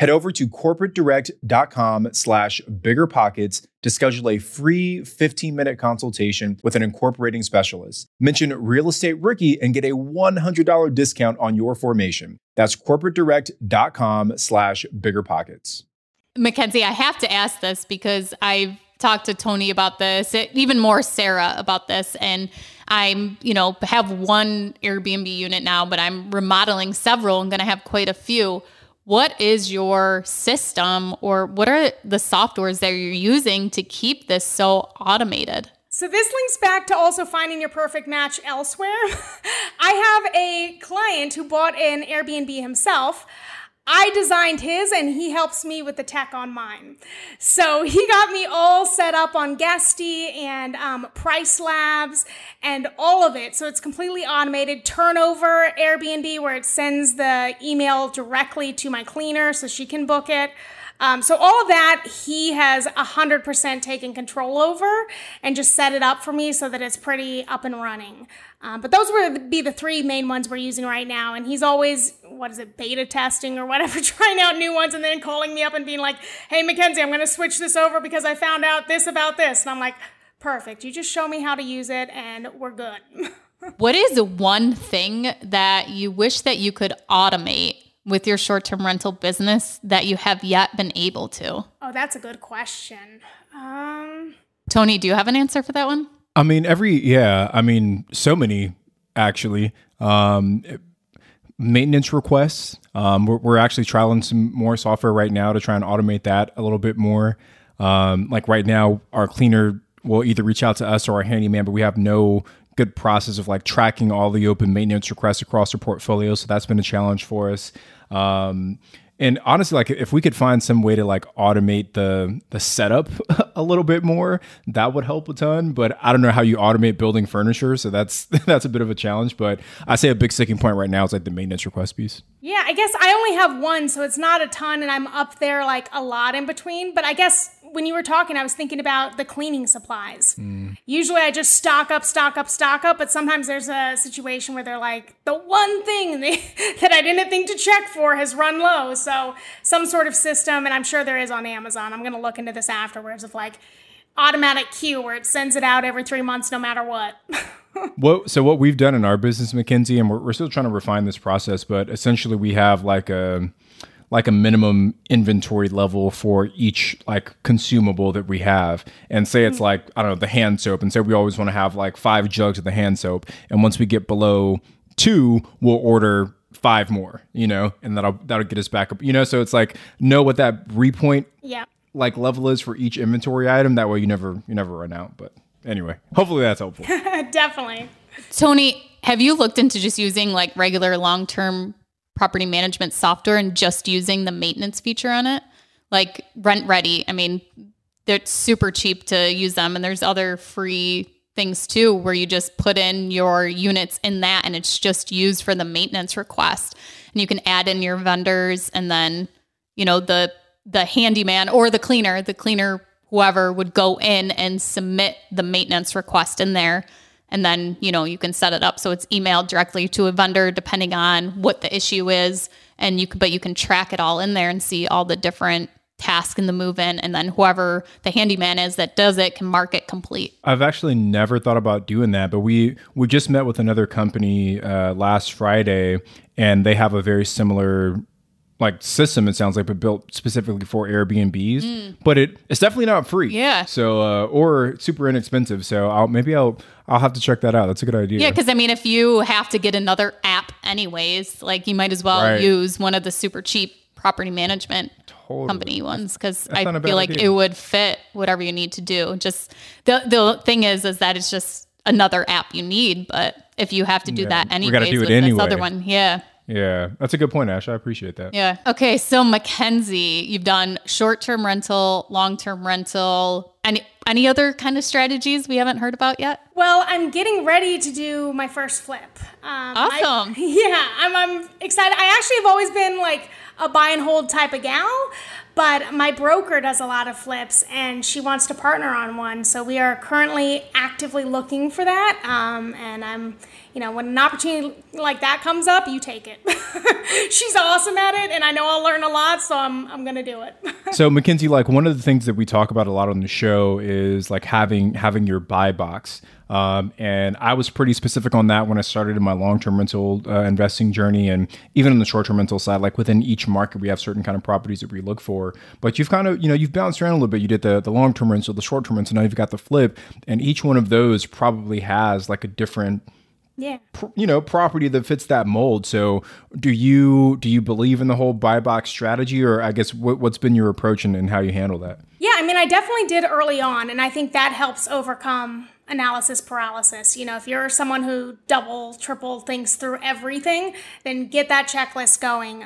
Head over to corporatedirect.com/biggerpockets to schedule a free 15-minute consultation with an incorporating specialist. Mention Real Estate Rookie and get a $100 discount on your formation. That's corporatedirect.com/biggerpockets. Mackenzie, I have to ask this because I've talked to Tony about this, even more Sarah about this, and I'm, have one Airbnb unit now, but I'm remodeling several. I'm going to have quite a few. What is your system, or what are the softwares that you're using to keep this so automated? So this links back to also finding your perfect match elsewhere. I have a client who bought an Airbnb himself. I designed his and he helps me with the tech on mine. So he got me all set up on Guesty and Price Labs and all of it. So it's completely automated. Turnover, Airbnb, where it sends the email directly to my cleaner so she can book it. So all of that, he has 100% taken control over and just set it up for me so that it's pretty up and running. But those would be the three main ones we're using right now. And he's always, beta testing or whatever, trying out new ones and then calling me up and being like, hey, Mackenzie, I'm going to switch this over because I found out this about this. And I'm like, perfect. You just show me how to use it and we're good. What is one thing that you wish that you could automate with your short-term rental business that you have yet been able to? Oh, that's a good question. Tony, do you have an answer for that one? So many actually. Maintenance requests. We're actually trialing some more software right now to try and automate that a little bit more. Like right now, our cleaner will either reach out to us or our handyman, but we have no good process of like tracking all the open maintenance requests across our portfolio. So that's been a challenge for us. And honestly, like if we could find some way to like automate the setup a little bit more, that would help a ton. But I don't know how you automate building furniture. So that's a bit of a challenge. But I say a big sticking point right now is like the maintenance request piece. Yeah, I guess I only have one, so it's not a ton. And I'm up there like a lot in between. But I guess when you were talking, I was thinking about the cleaning supplies. Usually I just stock up. But sometimes there's a situation where they're like, the one thing that I didn't think to check for has run low. So some sort of system, and I'm sure there is on Amazon. I'm going to look into this afterwards of like automatic queue where it sends it out every 3 months, no matter what. What we've done in our business, Mackenzie, and we're still trying to refine this process, but essentially we have like a minimum inventory level for each like consumable that we have. And say it's like, I don't know, the hand soap, and say we always want to have like 5 jugs of the hand soap. And once we get below 2, we'll order 5 more, and that'll get us back up, so it's like know what that repoint like level is for each inventory item. That way you never run out. But anyway, hopefully that's helpful. Definitely. Tony, have you looked into just using like regular long-term property management software and just using the maintenance feature on it? Like RentReady, they're super cheap to use them, and there's other free things too, where you just put in your units in that and it's just used for the maintenance request. And you can add in your vendors and then, the handyman or the cleaner, whoever would go in and submit the maintenance request in there. And then, you can set it up so it's emailed directly to a vendor depending on what the issue is. And you can track it all in there and see all the different task in the move-in, and then whoever the handyman is that does it can mark it complete. I've actually never thought about doing that, but we just met with another company last Friday, and they have a very similar like system, it sounds like, but built specifically for Airbnbs. But it's definitely not free. Yeah. So or super inexpensive. So I'll have to check that out. That's a good idea. Yeah, because if you have to get another app anyways, like you might as well use one of the super cheap property management company ones, because I feel like it would fit whatever you need to do. Just the thing is that it's just another app you need, but if you have to do that anyways, we got to do it anyway. This other one, yeah, that's a good point, Ash. I appreciate that. Yeah. Okay, so Mackenzie, you've done short-term rental, long-term rental, any other kind of strategies we haven't heard about yet? Well, I'm getting ready to do my first flip. Awesome. I'm excited. I actually have always been like a buy and hold type of gal, but my broker does a lot of flips and she wants to partner on one. So we are currently actively looking for that. And I'm, when an opportunity like that comes up, you take it. She's awesome at it, and I know I'll learn a lot, so I'm going to do it. So Mackenzie, like one of the things that we talk about a lot on the show is like having your buy box. And I was pretty specific on that when I started in my long-term rental investing journey, and even on the short-term rental side, like within each market, we have certain kind of properties that we look for. But you've kind of, you've bounced around a little bit. You did the long-term rental, the short-term rental, now you've got the flip, and each one of those probably has like a different, property that fits that mold. So do you believe in the whole buy box strategy, or I guess what's been your approach and how you handle that? Yeah, I definitely did early on, and I think that helps overcome analysis paralysis. If you're someone who double, triple thinks through everything, then get that checklist going.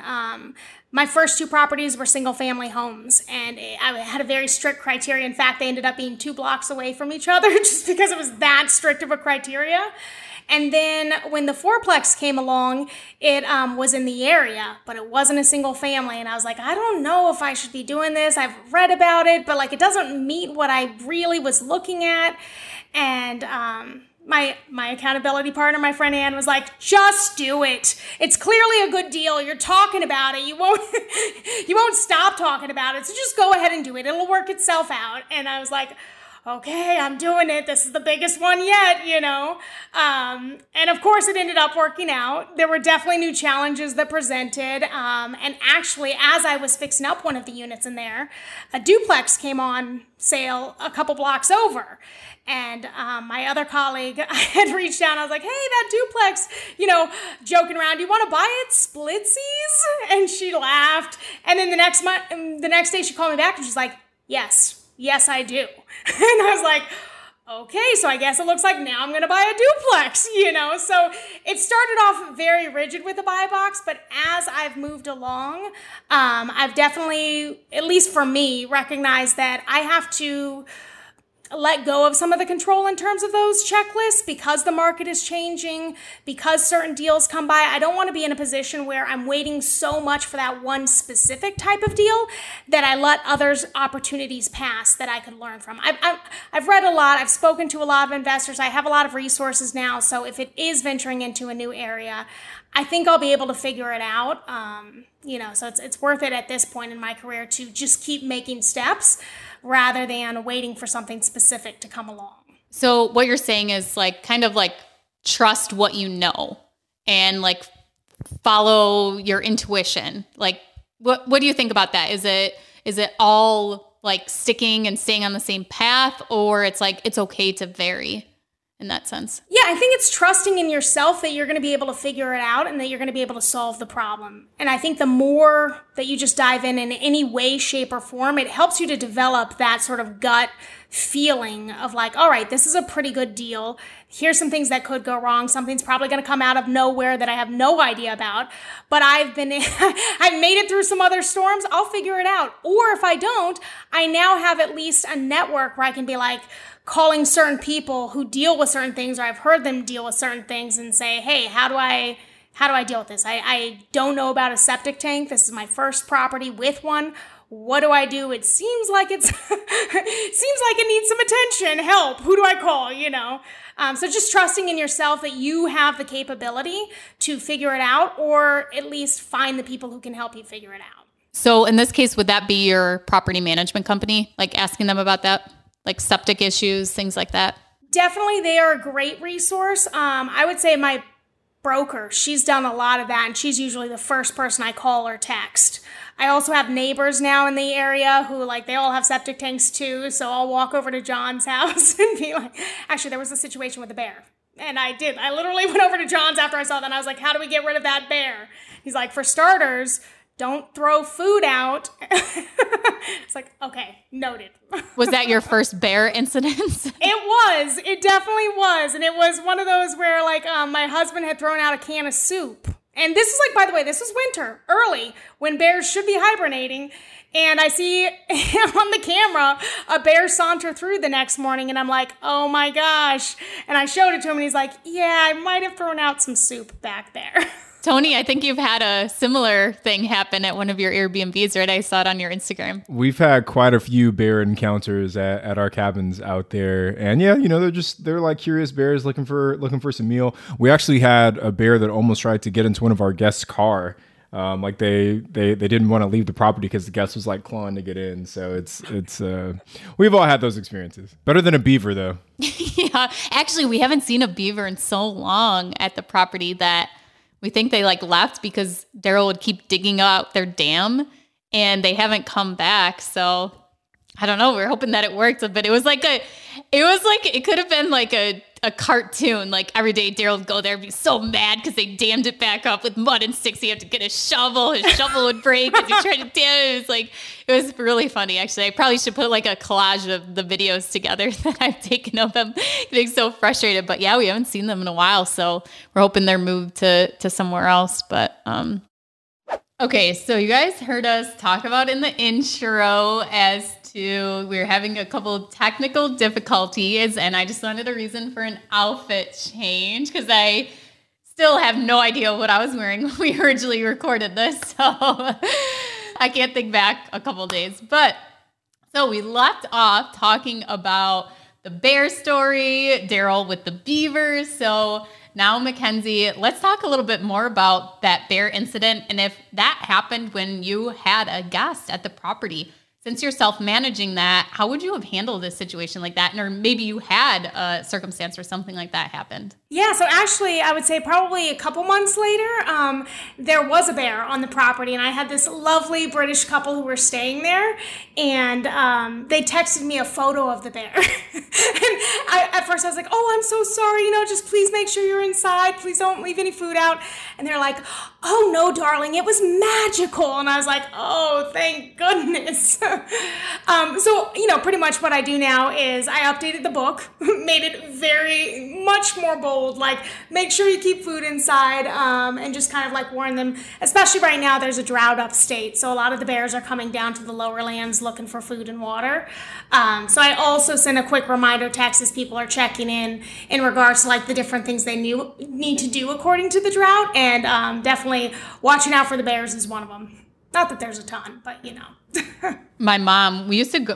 My first two properties were single family homes, and I had a very strict criteria. In fact, they ended up being 2 blocks away from each other just because it was that strict of a criteria. And then when the fourplex came along, it was in the area, but it wasn't a single family. And I was like, I don't know if I should be doing this. I've read about it, but like, it doesn't meet what I really was looking at. And, my accountability partner, my friend Ann, was like, just do it. It's clearly a good deal. You're talking about it. You won't stop talking about it. So just go ahead and do it. It'll work itself out. And I was like, okay, I'm doing it. This is the biggest one yet, you know? And of course it ended up working out. There were definitely new challenges that presented. And actually, as I was fixing up one of the units in there, a duplex came on sale a couple blocks over. And my other colleague, I had reached out and I was like, hey, that duplex, you know, joking around, do you want to buy it? Splitsies? And she laughed. And then the next day she called me back and she's like, yes, I do. And I was like, okay, so I guess it looks like now I'm going to buy a duplex, you know? So it started off very rigid with the buy box, but as I've moved along, I've definitely, at least for me, recognized that I have to let go of some of the control in terms of those checklists because the market is changing, because certain deals come by. I don't want to be in a position where I'm waiting so much for that one specific type of deal that I let others opportunities pass that I could learn from. I've read a lot. I've spoken to a lot of investors. I have a lot of resources now. So if it is venturing into a new area, I think I'll be able to figure it out. You know, so it's worth it at this point in my career to just keep making steps rather than waiting for something specific to come along. So what you're saying is like, kind of like trust what you know and like follow your intuition. Like, what do you think about that? Is it all like sticking and staying on the same path, or it's like, it's okay to vary? In that sense. Yeah, I think it's trusting in yourself that you're going to be able to figure it out and that you're going to be able to solve the problem. And I think the more that you just dive in any way, shape, or form, it helps you to develop that sort of gut feeling of like, all right, this is a pretty good deal. Here's some things that could go wrong. Something's probably going to come out of nowhere that I have no idea about, but I've made it through some other storms. I'll figure it out. Or if I don't, I now have at least a network where I can be like calling certain people who deal with certain things, or I've heard them deal with certain things and say, hey, how do I deal with this? I don't know about a septic tank. This is my first property with one. What do I do? It seems like it needs some attention, help. Who do I call, you know? So just trusting in yourself that you have the capability to figure it out, or at least find the people who can help you figure it out. So in this case, would that be your property management company? Like asking them about that, like septic issues, things like that? Definitely. They are a great resource. I would say my broker, she's done a lot of that, and she's usually the first person I call or text. I also have neighbors now in the area who, like, they all have septic tanks too. So I'll walk over to John's house and be like, actually, there was a situation with a bear. And I literally went over to John's after I saw that. And I was like, how do we get rid of that bear? He's like, for starters, don't throw food out. It's like, okay, noted. Was that your first bear incident? It definitely was. And it was one of those where, like, my husband had thrown out a can of soup. And this is like, by the way, this is winter, early, when bears should be hibernating. And I see on the camera a bear saunter through the next morning, and I'm like, oh my gosh. And I showed it to him, and he's like, yeah, I might have thrown out some soup back there. Tony, I think you've had a similar thing happen at one of your Airbnbs, right? I saw it on your Instagram. We've had quite a few bear encounters at our cabins out there. And yeah, you know, they're like curious bears looking for some meal. We actually had a bear that almost tried to get into one of our guests' car. Like they didn't want to leave the property because the guest was like clawing to get in. So it's we've all had those experiences. Better than a beaver though. Yeah. Actually, we haven't seen a beaver in so long at the property that we think they like left because Daryl would keep digging out their dam and they haven't come back. So I don't know. We're hoping that it worked, but it could have been like a cartoon. Like every day Daryl would go there and be so mad because they dammed it back up with mud and sticks. He had to get a shovel. His shovel would break because he tried to dam it. It was really funny. Actually, I probably should put like a collage of the videos together that I've taken of them being so frustrated. But yeah, we haven't seen them in a while. So we're hoping they're moved to somewhere else. But Okay, so you guys heard us talk about in the intro as to we're having a couple of technical difficulties, and I just wanted a reason for an outfit change because I still have no idea what I was wearing when we originally recorded this, so I can't think back a couple of days. But so we left off talking about the bear story, Daryl with the beavers, so now, Mackenzie, let's talk a little bit more about that bear incident and if that happened when you had a guest at the property. Since you're self-managing that, how would you have handled a situation like that? Or maybe you had a circumstance where something like that happened. Yeah, so actually, I would say probably a couple months later, there was a bear on the property, and I had this lovely British couple who were staying there, and they texted me a photo of the bear. And at first I was like, oh, I'm so sorry, you know, just please make sure you're inside, please don't leave any food out. And they're like, oh no, darling, it was magical. And I was like, oh, thank goodness. So, you know, pretty much what I do now is I updated the book, made it very much more bold, like make sure you keep food inside, and just kind of like warn them, especially right now there's a drought upstate. So a lot of the bears are coming down to the lower lands looking for food and water. So I also sent a quick reminder text as people are checking in regards to like the different things they need to do according to the drought. And definitely watching out for the bears is one of them. Not that there's a ton, but you know. My mom,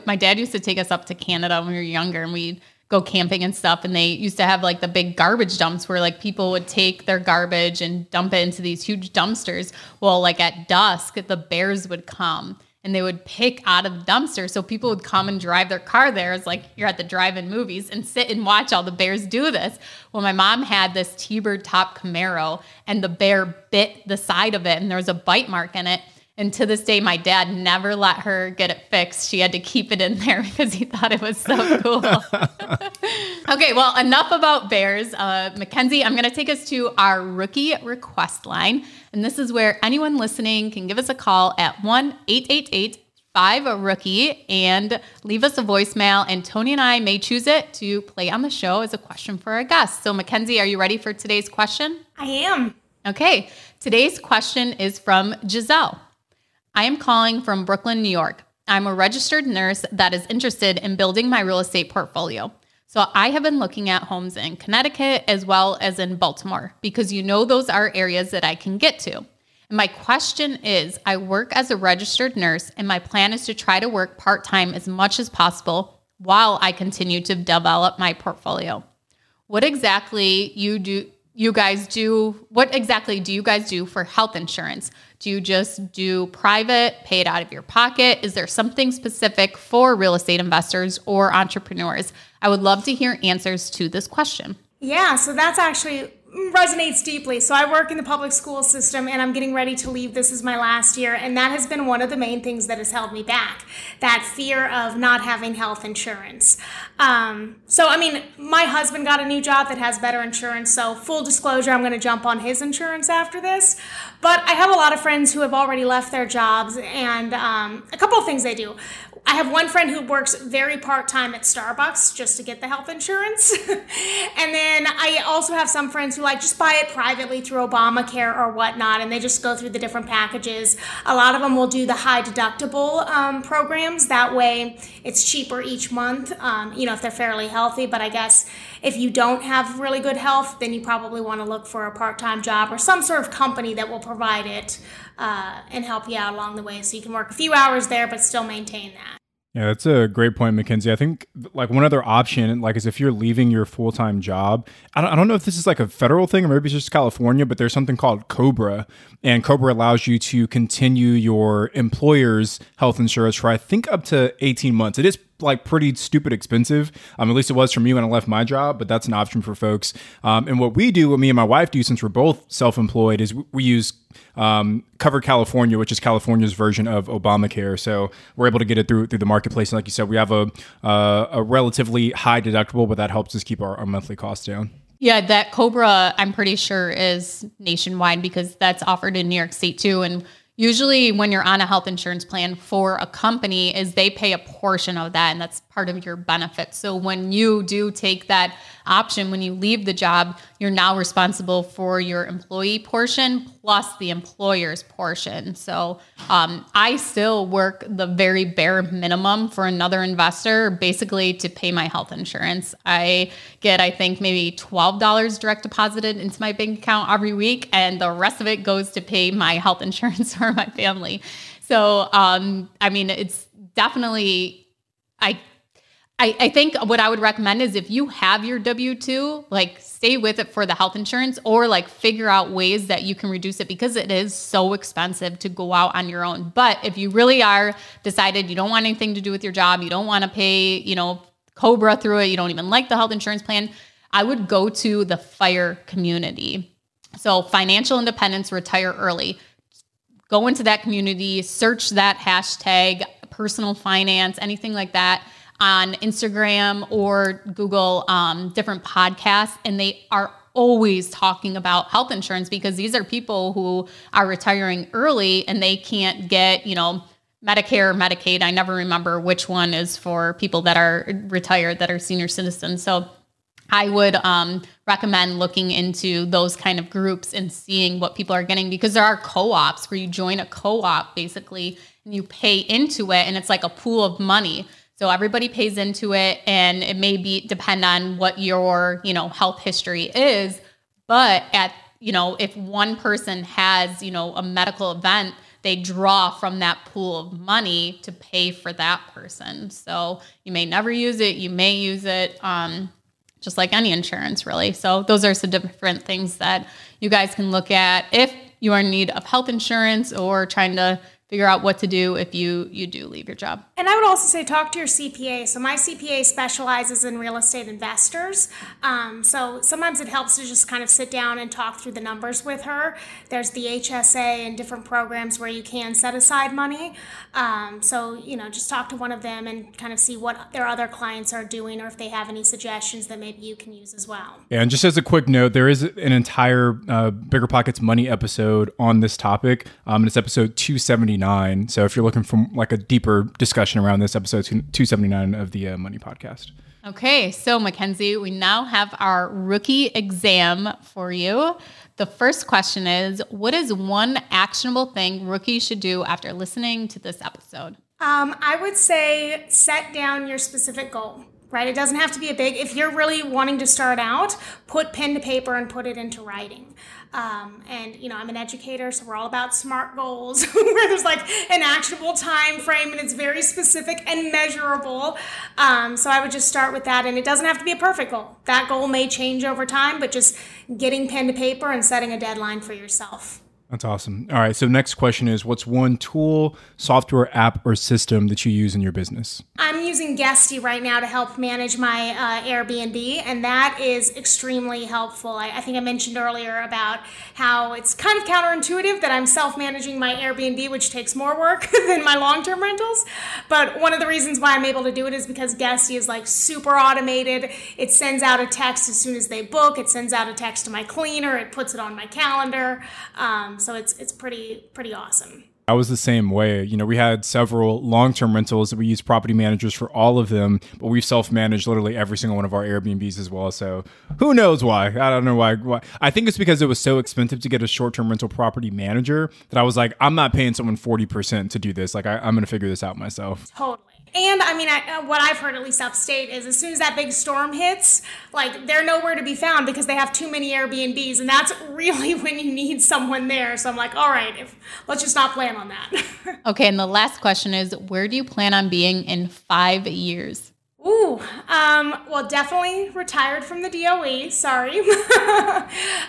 my dad used to take us up to Canada when we were younger, and we'd go camping and stuff. And they used to have like the big garbage dumps where like people would take their garbage and dump it into these huge dumpsters. Well, like at dusk, the bears would come and they would pick out of the dumpster. So people would come and drive their car there. It's like you're at the drive-in movies and sit and watch all the bears do this. Well, my mom had this T-bird top Camaro, and the bear bit the side of it, and there was a bite mark in it. And to this day, my dad never let her get it fixed. She had to keep it in there because he thought it was so cool. Okay, well, enough about bears. Mackenzie, I'm going to take us to our rookie request line. And this is where anyone listening can give us a call at 1-888-5-ROOKIE and leave us a voicemail. And Tony and I may choose it to play on the show as a question for our guests. So, Mackenzie, are you ready for today's question? I am. Okay, today's question is from Giselle. I am calling from Brooklyn, New York. I'm a registered nurse that is interested in building my real estate portfolio. So I have been looking at homes in Connecticut as well as in Baltimore because you know those are areas that I can get to. And my question is, I work as a registered nurse and my plan is to try to work part-time as much as possible while I continue to develop my portfolio. What exactly do you guys do for health insurance? Do you just do private, pay it out of your pocket? Is there something specific for real estate investors or entrepreneurs? I would love to hear answers to this question. Yeah, so that's actually resonates deeply. So I work in the public school system and I'm getting ready to leave. This is my last year. And that has been one of the main things that has held me back, that fear of not having health insurance. So, I mean, my husband got a new job that has better insurance. So full disclosure, I'm going to jump on his insurance after this. But I have a lot of friends who have already left their jobs, and a couple of things they do. I have one friend who works very part-time at Starbucks just to get the health insurance. And then I also have some friends who like just buy it privately through Obamacare or whatnot, and they just go through the different packages. A lot of them will do the high deductible programs. That way it's cheaper each month, you know, if they're fairly healthy. But I guess if you don't have really good health, then you probably want to look for a part-time job or some sort of company that will provide it and help you out along the way. So you can work a few hours there, but still maintain that. Yeah, that's a great point, Mackenzie. I think like one other option, like, is if you're leaving your full-time job. I don't know if this is like a federal thing or maybe it's just California, but there's something called COBRA, and COBRA allows you to continue your employer's health insurance for I think up to 18 months. It is like pretty stupid expensive. At least it was for me when I left my job, but that's an option for folks. And what we do, what me and my wife do, since we're both self-employed, is we use Cover California, which is California's version of Obamacare. So we're able to get it through the marketplace. And like you said, we have a relatively high deductible, but that helps us keep our monthly costs down. Yeah, that COBRA, I'm pretty sure, is nationwide because that's offered in New York State too. And usually when you're on a health insurance plan for a company is they pay a portion of that, and that's part of your benefit. So when you do take that option, when you leave the job, you're now responsible for your employee portion plus the employer's portion. So I still work the very bare minimum for another investor, basically to pay my health insurance. I get, I think, maybe $12 direct deposited into my bank account every week, and the rest of it goes to pay my health insurance for my family. So, I mean, it's definitely, I think what I would recommend is if you have your W-2, like stay with it for the health insurance, or like figure out ways that you can reduce it, because it is so expensive to go out on your own. But if you really are decided you don't want anything to do with your job, you don't want to pay, you know, COBRA through it, you don't even like the health insurance plan, I would go to the FIRE community. So financial independence, retire early. Go into that community, search that hashtag, personal finance, anything like that, on Instagram or Google different podcasts, and they are always talking about health insurance, because these are people who are retiring early and they can't get, you know, Medicare or Medicaid. I never remember which one is for people that are retired, that are senior citizens. So I would recommend looking into those kind of groups and seeing what people are getting, because there are co-ops where you join a co-op basically and you pay into it, and it's like a pool of money. So everybody pays into it, and it may be depend on what your, you know, health history is. But at, you know, if one person has, you know, a medical event, they draw from that pool of money to pay for that person. So you may never use it. You may use it. Just like any insurance, really. So those are some different things that you guys can look at if you are in need of health insurance or trying to figure out what to do if you do leave your job. And I would also say talk to your CPA. So my CPA specializes in real estate investors. So sometimes it helps to just kind of sit down and talk through the numbers with her. There's the HSA and different programs where you can set aside money. So, you know, just talk to one of them and kind of see what their other clients are doing, or if they have any suggestions that maybe you can use as well. Yeah, and just as a quick note, there is an entire BiggerPockets Money episode on this topic. And it's episode 270. So if you're looking for like a deeper discussion around this, episode 279 of the Money Podcast. Okay. So Mackenzie, we now have our rookie exam for you. The first question is, what is one actionable thing rookies should do after listening to this episode? I would say set down your specific goal. Right? It doesn't have to be a big, if you're really wanting to start out, put pen to paper and put it into writing. And, you know, I'm an educator, so we're all about SMART goals where there's like an actionable time frame and it's very specific and measurable. So I would just start with that. And it doesn't have to be a perfect goal. That goal may change over time, but just getting pen to paper and setting a deadline for yourself. That's awesome. All right. So next question is, what's one tool, software, app, or system that you use in your business? I'm using Guesty right now to help manage my Airbnb, and that is extremely helpful. I think I mentioned earlier about how it's kind of counterintuitive that I'm self-managing my Airbnb, which takes more work than my long-term rentals. But one of the reasons why I'm able to do it is because Guesty is like super automated. It sends out a text as soon as they book. It sends out a text to my cleaner. It puts it on my calendar. So it's pretty awesome. I was the same way. You know, we had several long-term rentals that we used property managers for all of them, but we've self-managed literally every single one of our Airbnbs as well. So who knows why? I don't know why. I think it's because it was so expensive to get a short-term rental property manager that I was like, I'm not paying someone 40% to do this. Like, I'm going to figure this out myself. Totally. And I mean, what I've heard, at least upstate, is as soon as that big storm hits, like they're nowhere to be found because they have too many Airbnbs, and that's really when you need someone there. So I'm like, all right, let's just not plan on that. Okay. And the last question is, where do you plan on being in 5 years? Ooh, well, definitely retired from the DOE, sorry.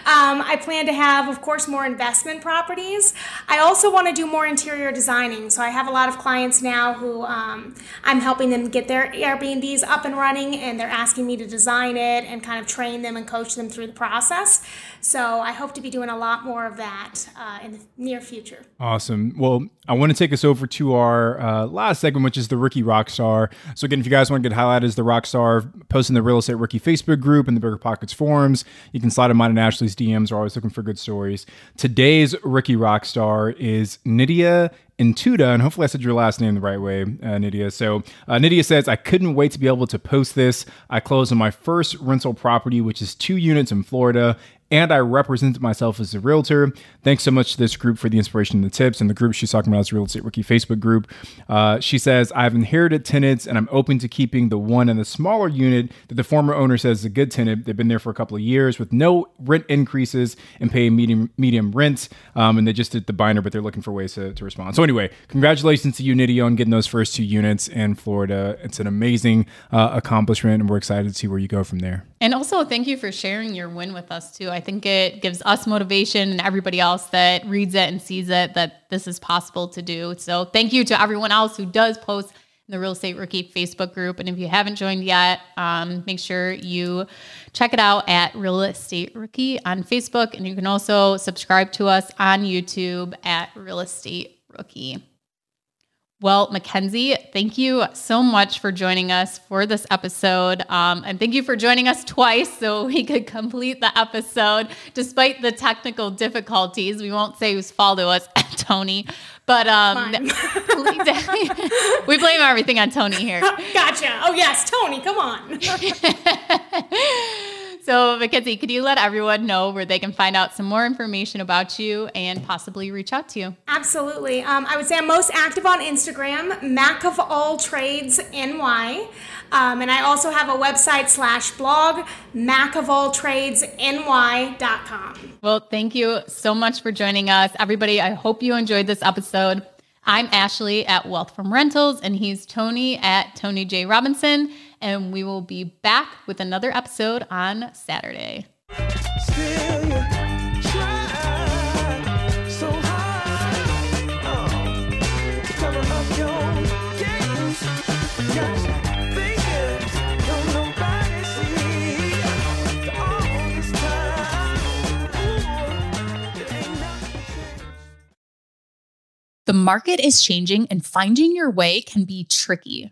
I plan to have, of course, more investment properties. I also want to do more interior designing. So I have a lot of clients now who I'm helping them get their Airbnbs up and running, and they're asking me to design it and kind of train them and coach them through the process. So I hope to be doing a lot more of that in the near future. Awesome. Well, I want to take us over to our last segment, which is the Rookie Rockstar. So again, if you guys want to get out as the rock star, posting the Real Estate Rookie Facebook group and the BiggerPockets forums. You can slide them on in Ashley's DMs. We're always looking for good stories. Today's Rookie Rock Star is Nidia Intuda, and hopefully I said your last name the right way, Nidia. So Nidia says, I couldn't wait to be able to post this. I closed on my first rental property, which is 2 units in Florida, and I represented myself as a realtor. Thanks so much to this group for the inspiration and the tips. And the group she's talking about is Real Estate Rookie Facebook group. She says, I've inherited tenants and I'm open to keeping the one and the smaller unit that the former owner says is a good tenant. They've been there for a couple of years with no rent increases and paying medium rent. And they just did the binder, but they're looking for ways to respond. So anyway, congratulations to you, Nidia, on getting those first 2 units in Florida. It's an amazing accomplishment, and we're excited to see where you go from there. And also, thank you for sharing your win with us too. I think it gives us motivation and everybody else that reads it and sees it that this is possible to do. So thank you to everyone else who does post in the Real Estate Rookie Facebook group. And if you haven't joined yet, make sure you check it out at Real Estate Rookie on Facebook. And you can also subscribe to us on YouTube at Real Estate Rookie. Well, Mackenzie, thank you so much for joining us for this episode. And thank you for joining us twice so we could complete the episode despite the technical difficulties. We won't say whose fault it was, Tony, but we blame everything on Tony here. Gotcha. Oh, yes, Tony, come on. So, Mackenzie, could you let everyone know where they can find out some more information about you and possibly reach out to you? Absolutely. I would say I'm most active on Instagram, Mac of All Trades NY. And I also have a website /blog, macofalltradesny.com. Well, thank you so much for joining us. Everybody, I hope you enjoyed this episode. I'm Ashley at Wealth from Rentals, and he's Tony at Tony J. Robinson. And we will be back with another episode on Saturday. The market is changing and finding your way can be tricky.